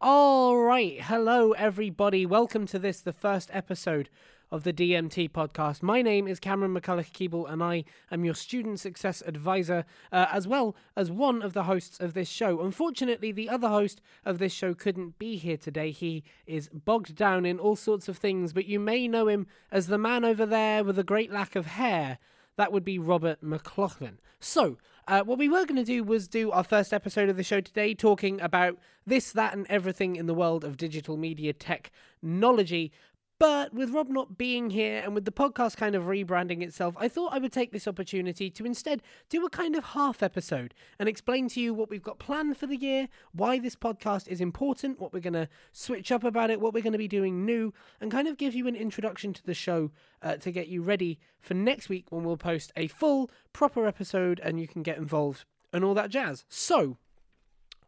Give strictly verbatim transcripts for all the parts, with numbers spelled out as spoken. All right. Hello, everybody. Welcome to this, the first episode of the D M T podcast. My name is Cameron McCulloch-Keeble, and I am your student success advisor, uh, as well as one of the hosts of this show. Unfortunately, the other host of this show couldn't be here today. He is bogged down in all sorts of things, but you may know him as the man over there with a great lack of hair. That would be Robert McLaughlin. So, uh, what we were going to do was do our first episode of the show today, talking about this, that, and everything in the world of digital media technology. But with Rob not being here and with the podcast kind of rebranding itself, I thought I would take this opportunity to instead do a kind of half episode and explain to you what we've got planned for the year, why this podcast is important, what we're going to switch up about it, what we're going to be doing new, and kind of give you an introduction to the show uh, to get you ready for next week when we'll post a full, proper episode and you can get involved and all that jazz. So,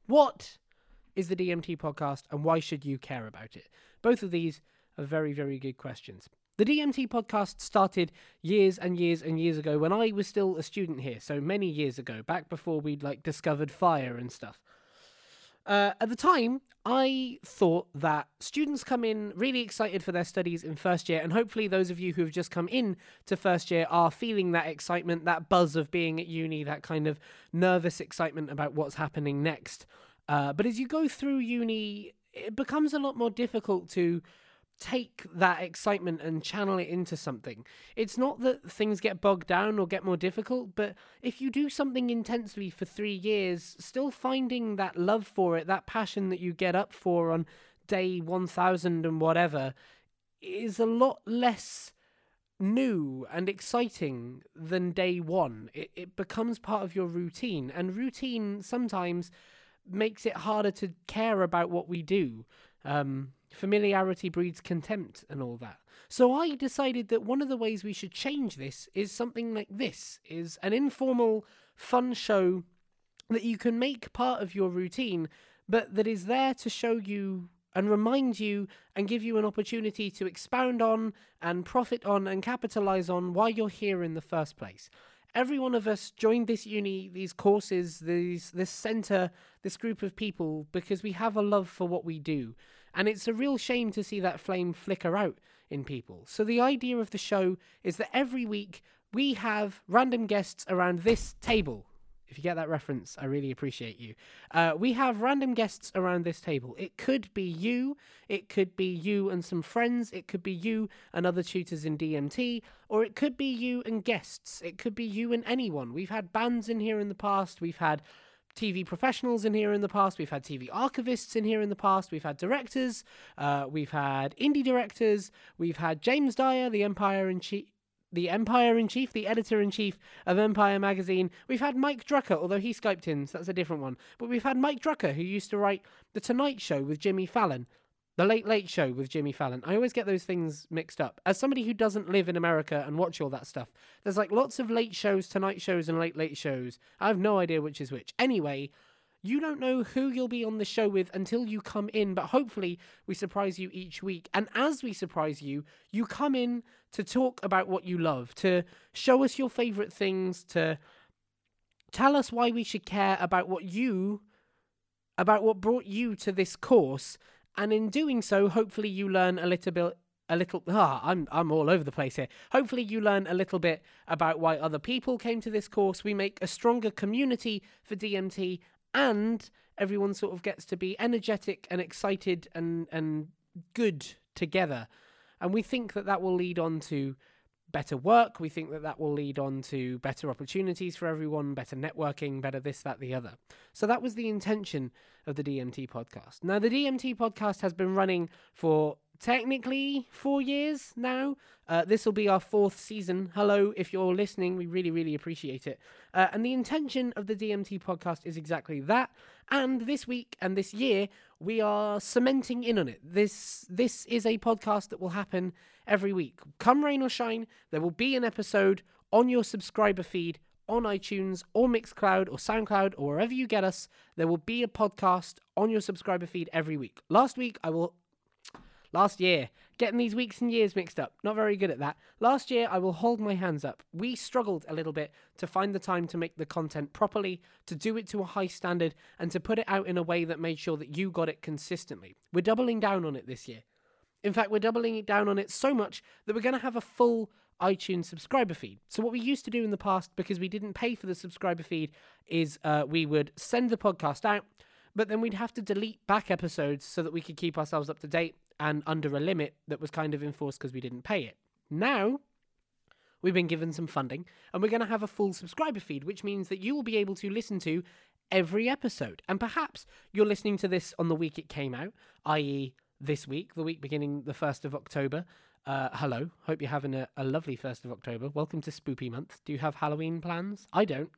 what is the D M T podcast and why should you care about it? Both of these are very, very good questions. The D M T podcast started years and years and years ago when I was still a student here, so many years ago, back before we'd like discovered fire and stuff. Uh, at the time, I thought that students come in really excited for their studies in first year, and hopefully those of you who have just come in to first year are feeling that excitement, that buzz of being at uni, that kind of nervous excitement about what's happening next. Uh, but as you go through uni, it becomes a lot more difficult to take that excitement and channel it into something. It's not that things get bogged down or get more difficult, but if you do something intensely for three years, still finding that love for it, that passion that you get up for on day one thousand and whatever, is a lot less new and exciting than day one. It, it becomes part of your routine, and routine sometimes makes it harder to care about what we do. Um, familiarity breeds contempt and all that. So I decided that one of the ways we should change this is something like this, is an informal, fun show that you can make part of your routine, but that is there to show you and remind you and give you an opportunity to expound on and profit on and capitalize on why you're here in the first place. Every one of us joined this uni, these courses, these, this centre, this group of people, because we have a love for what we do. And it's a real shame to see that flame flicker out in people. So the idea of the show is that every week we have random guests around this table. If you get that reference, I really appreciate you. Uh, we have random guests around this table. It could be you, it could be you and some friends, it could be you and other tutors in D M T, or it could be you and guests, it could be you and anyone. We've had bands in here in the past, we've had T V professionals in here in the past, we've had T V archivists in here in the past, we've had directors, uh, we've had indie directors, we've had James Dyer, the Empire in Chief. The Empire-in-Chief, the Editor-in-Chief of Empire Magazine. We've had Mike Drucker, although he Skyped in, so that's a different one. But we've had Mike Drucker, who used to write The Tonight Show with Jimmy Fallon, The Late Late Show with Jimmy Fallon. I always get those things mixed up. As somebody who doesn't live in America and watch all that stuff, there's like lots of late shows, tonight shows, and late late shows. I have no idea which is which. Anyway, you don't know who you'll be on the show with until you come in, but hopefully we surprise you each week. And as we surprise you, you come in to talk about what you love, to show us your favourite things, to tell us why we should care about what you, about what brought you to this course. And in doing so, hopefully you learn a little bit. A little, ah, I'm I'm all over the place here. Hopefully you learn a little bit about why other people came to this course. We make a stronger community for D M T. And everyone sort of gets to be energetic and excited and, and good together. And we think that that will lead on to better work. We think that that will lead on to better opportunities for everyone, better networking, better this, that, the other. So that was the intention of the D M T podcast. Now, the D M T podcast has been running for technically four years now. Uh, this will be our fourth season. Hello, if you're listening, we really, really appreciate it. Uh, and the intention of the D M T podcast is exactly that. And this week and this year, we are cementing in on it. This this is a podcast that will happen every week. Come rain or shine, there will be an episode on your subscriber feed on iTunes or Mixcloud or SoundCloud or wherever you get us. There will be a podcast on your subscriber feed every week. Last week, I will... Last year, getting these weeks and years mixed up. Not very good at that. Last year, I will hold my hands up. We struggled a little bit to find the time to make the content properly, to do it to a high standard, and to put it out in a way that made sure that you got it consistently. We're doubling down on it this year. In fact, we're doubling down on it so much that we're going to have a full iTunes subscriber feed. So what we used to do in the past, because we didn't pay for the subscriber feed, is uh, we would send the podcast out, but then we'd have to delete back episodes so that we could keep ourselves up to date and under a limit that was kind of enforced because we didn't pay it. Now, we've been given some funding, and we're going to have a full subscriber feed, which means that you will be able to listen to every episode. And perhaps you're listening to this on the week it came out, that is this week, the week beginning the first of October. Uh, hello. Hope you're having a, a lovely first of October. Welcome to Spoopy Month. Do you have Halloween plans? I don't.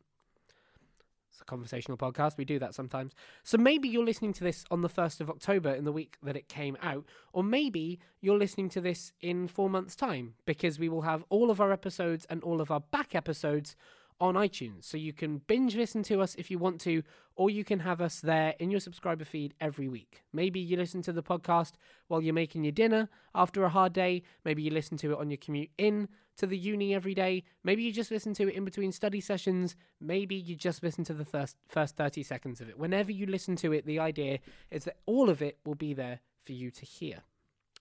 It's a conversational podcast. We do that sometimes. So maybe you're listening to this on the first of October in the week that it came out, or maybe you're listening to this in four months' time, because we will have all of our episodes and all of our back episodes on iTunes. So you can binge listen to us if you want to, or you can have us there in your subscriber feed every week. Maybe you listen to the podcast while you're making your dinner after a hard day. Maybe you listen to it on your commute in to the uni every day. Maybe you just listen to it in between study sessions. Maybe you just listen to the first, first thirty seconds of it. Whenever you listen to it, the idea is that all of it will be there for you to hear.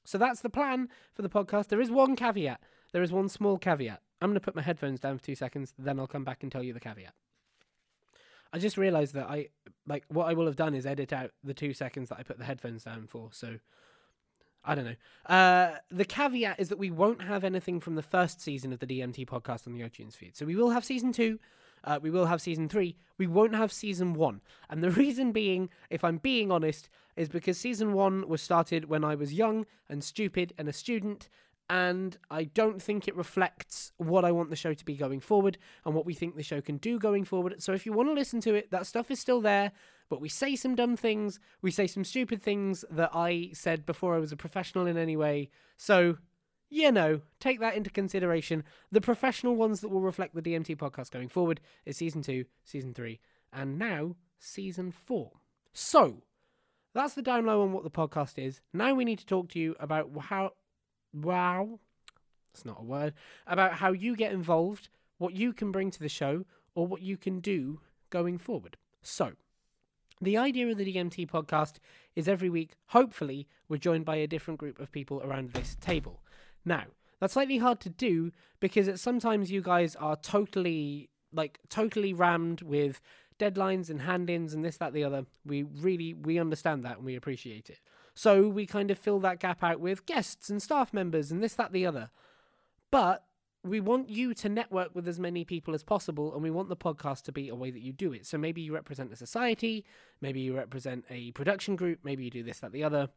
So that's the plan for the podcast. There is one caveat. There is one small caveat. I'm going to put my headphones down for two seconds, then I'll come back and tell you the caveat. I just realised that I, like, what I will have done is edit out the two seconds that I put the headphones down for, so I don't know. Uh, the caveat is that we won't have anything from the first season of the D M T podcast on the iTunes feed. So we will have season two, uh, we will have season three, we won't have season one. And the reason being, if I'm being honest, is because season one was started when I was young and stupid and a student, and I don't think it reflects what I want the show to be going forward and what we think the show can do going forward. So if you want to listen to it, that stuff is still there. But we say some dumb things. We say some stupid things that I said before I was a professional in any way. So, you know, take that into consideration. The professional ones that will reflect the D M T podcast going forward is season two, season three, and now season four. So that's the down low on what the podcast is. Now we need to talk to you about how... Wow, that's not a word, about how you get involved, what you can bring to the show, or what you can do going forward. So, the idea of the D M T podcast is every week, hopefully, we're joined by a different group of people around this table. Now, that's slightly hard to do because it's sometimes you guys are totally, like, totally rammed with deadlines and hand-ins and this, that, the other. We really, we understand that and we appreciate it. So we kind of fill that gap out with guests and staff members and this, that, the other. But we want you to network with as many people as possible, and we want the podcast to be a way that you do it. So maybe you represent a society, maybe you represent a production group, maybe you do this, that, the other.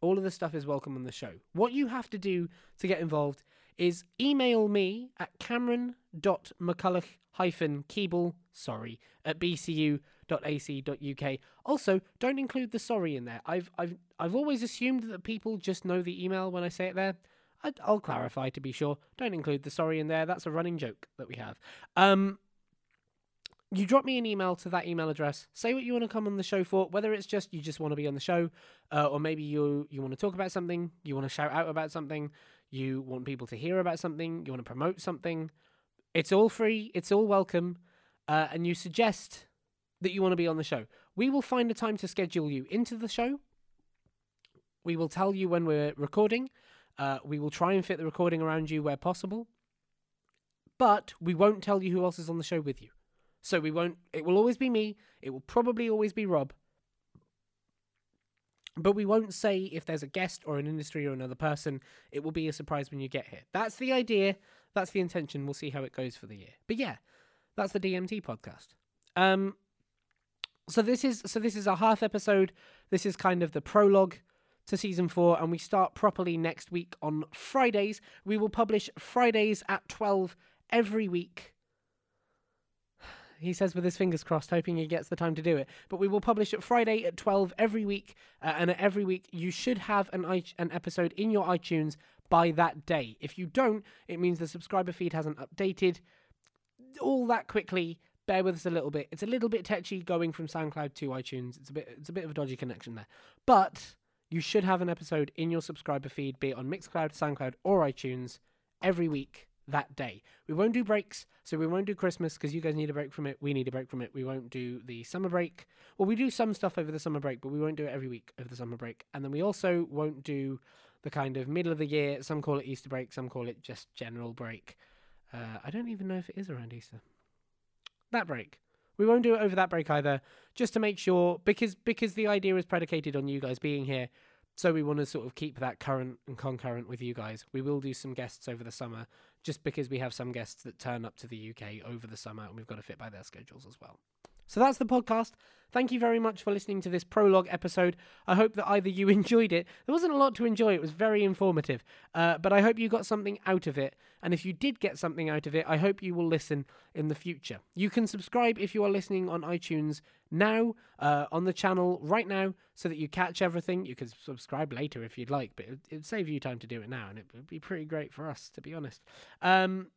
All of this stuff is welcome on the show. What you have to do to get involved is email me at cameron dot mcculloch dash keeble, sorry, at b c u dot a c dot u k. Also, don't include the sorry in there. I've I've I've always assumed that people just know the email when I say it there. I, I'll clarify to be sure. Don't include the sorry in there. That's a running joke that we have. Um, you drop me an email to that email address. Say what you want to come on the show for, whether it's just you just want to be on the show, uh, or maybe you you want to talk about something, you want to shout out about something, you want people to hear about something, you want to promote something. It's all free. It's all welcome. Uh, and you suggest that you want to be on the show. We will find a time to schedule you into the show. We will tell you when we're recording. Uh, we will try and fit the recording around you where possible. But we won't tell you who else is on the show with you. So we won't. It will always be me. It will probably always be Rob. But we won't say if there's a guest or an industry or another person. It will be a surprise when you get here. That's the idea. That's the intention. We'll see how it goes for the year. But yeah, that's the D M T podcast. Um, so this is so this is our half episode. This is kind of the prologue to season four, and we start properly next week on Fridays. We will publish Fridays at twelve every week. He says with his fingers crossed, hoping he gets the time to do it. But we will publish it Friday at twelve every week, uh, and at every week you should have an i- an episode in your iTunes by that day. If you don't, it means the subscriber feed hasn't updated all that quickly. Bear with us a little bit. It's a little bit tetchy going from SoundCloud to iTunes. It's a bit it's a bit of a dodgy connection there. But You should have an episode in your subscriber feed, be it on Mixcloud, SoundCloud, or iTunes, every week that day. We won't do breaks, so we won't do Christmas because you guys need a break from it. We need a break from it. We won't do the summer break. Well, we do some stuff over the summer break, but we won't do it every week over the summer break. And then we also won't do the kind of middle of the year. Some call it Easter break. Some call it just general break. Uh, I don't even know if it is around Easter. That break. We won't do it over that break either, just to make sure, because because the idea is predicated on you guys being here, so we want to sort of keep that current and concurrent with you guys. We will do some guests over the summer, just because we have some guests that turn up to the U K over the summer, and we've got to fit by their schedules as well. So that's the podcast. Thank you very much for listening to this prologue episode. I hope that either you enjoyed it. There wasn't a lot to enjoy. It was very informative. Uh, but I hope you got something out of it. And if you did get something out of it, I hope you will listen in the future. You can subscribe if you are listening on iTunes now, uh, on the channel right now, so that you catch everything. You can subscribe later if you'd like, but it would save you time to do it now. And it would be pretty great for us, to be honest. Um...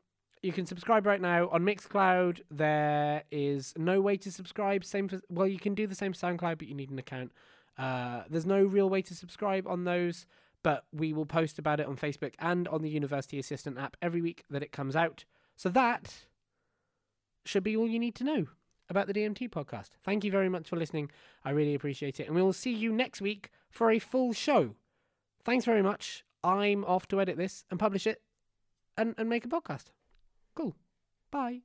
You can subscribe right now. On Mixcloud, there is no way to subscribe. Same for, well, you can do the same for SoundCloud, but you need an account. Uh, there's no real way to subscribe on those, but we will post about it on Facebook and on the University Assistant app every week that it comes out. So that should be all you need to know about the D M T podcast. Thank you very much for listening. I really appreciate it. And we will see you next week for a full show. Thanks very much. I'm off to edit this and publish it and, and make a podcast. Cool. Bye.